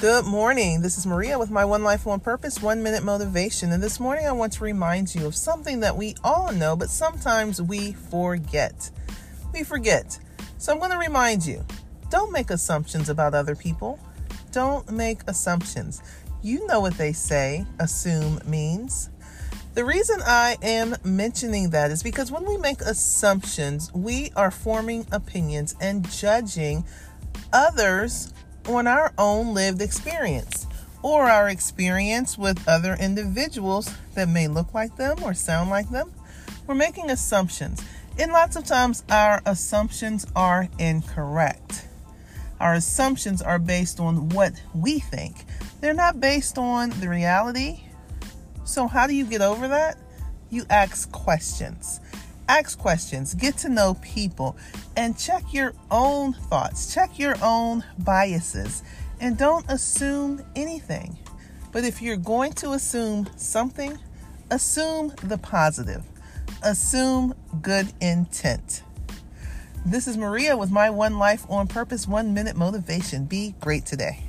Good morning. This is Maria with my One Life, One Purpose, 1 Minute Motivation. And this morning I want to remind you of something that we all know, but sometimes we forget. So I'm going to remind you, don't make assumptions about other people. Don't make assumptions. You know what they say, assume means. The reason I am mentioning that is because when we make assumptions, we are forming opinions and judging others on our own lived experience or our experience with other individuals that may look like them or sound like them. We're making assumptions, and lots of times our assumptions are incorrect. Our assumptions are based on what we think. They're not based on the reality. So how do you get over that? You ask questions. Ask questions, get to know people, and check your own thoughts, check your own biases, and don't assume anything. But if you're going to assume something, assume the positive, assume good intent. This is Maria with my One Life on Purpose, 1 Minute Motivation. Be great today.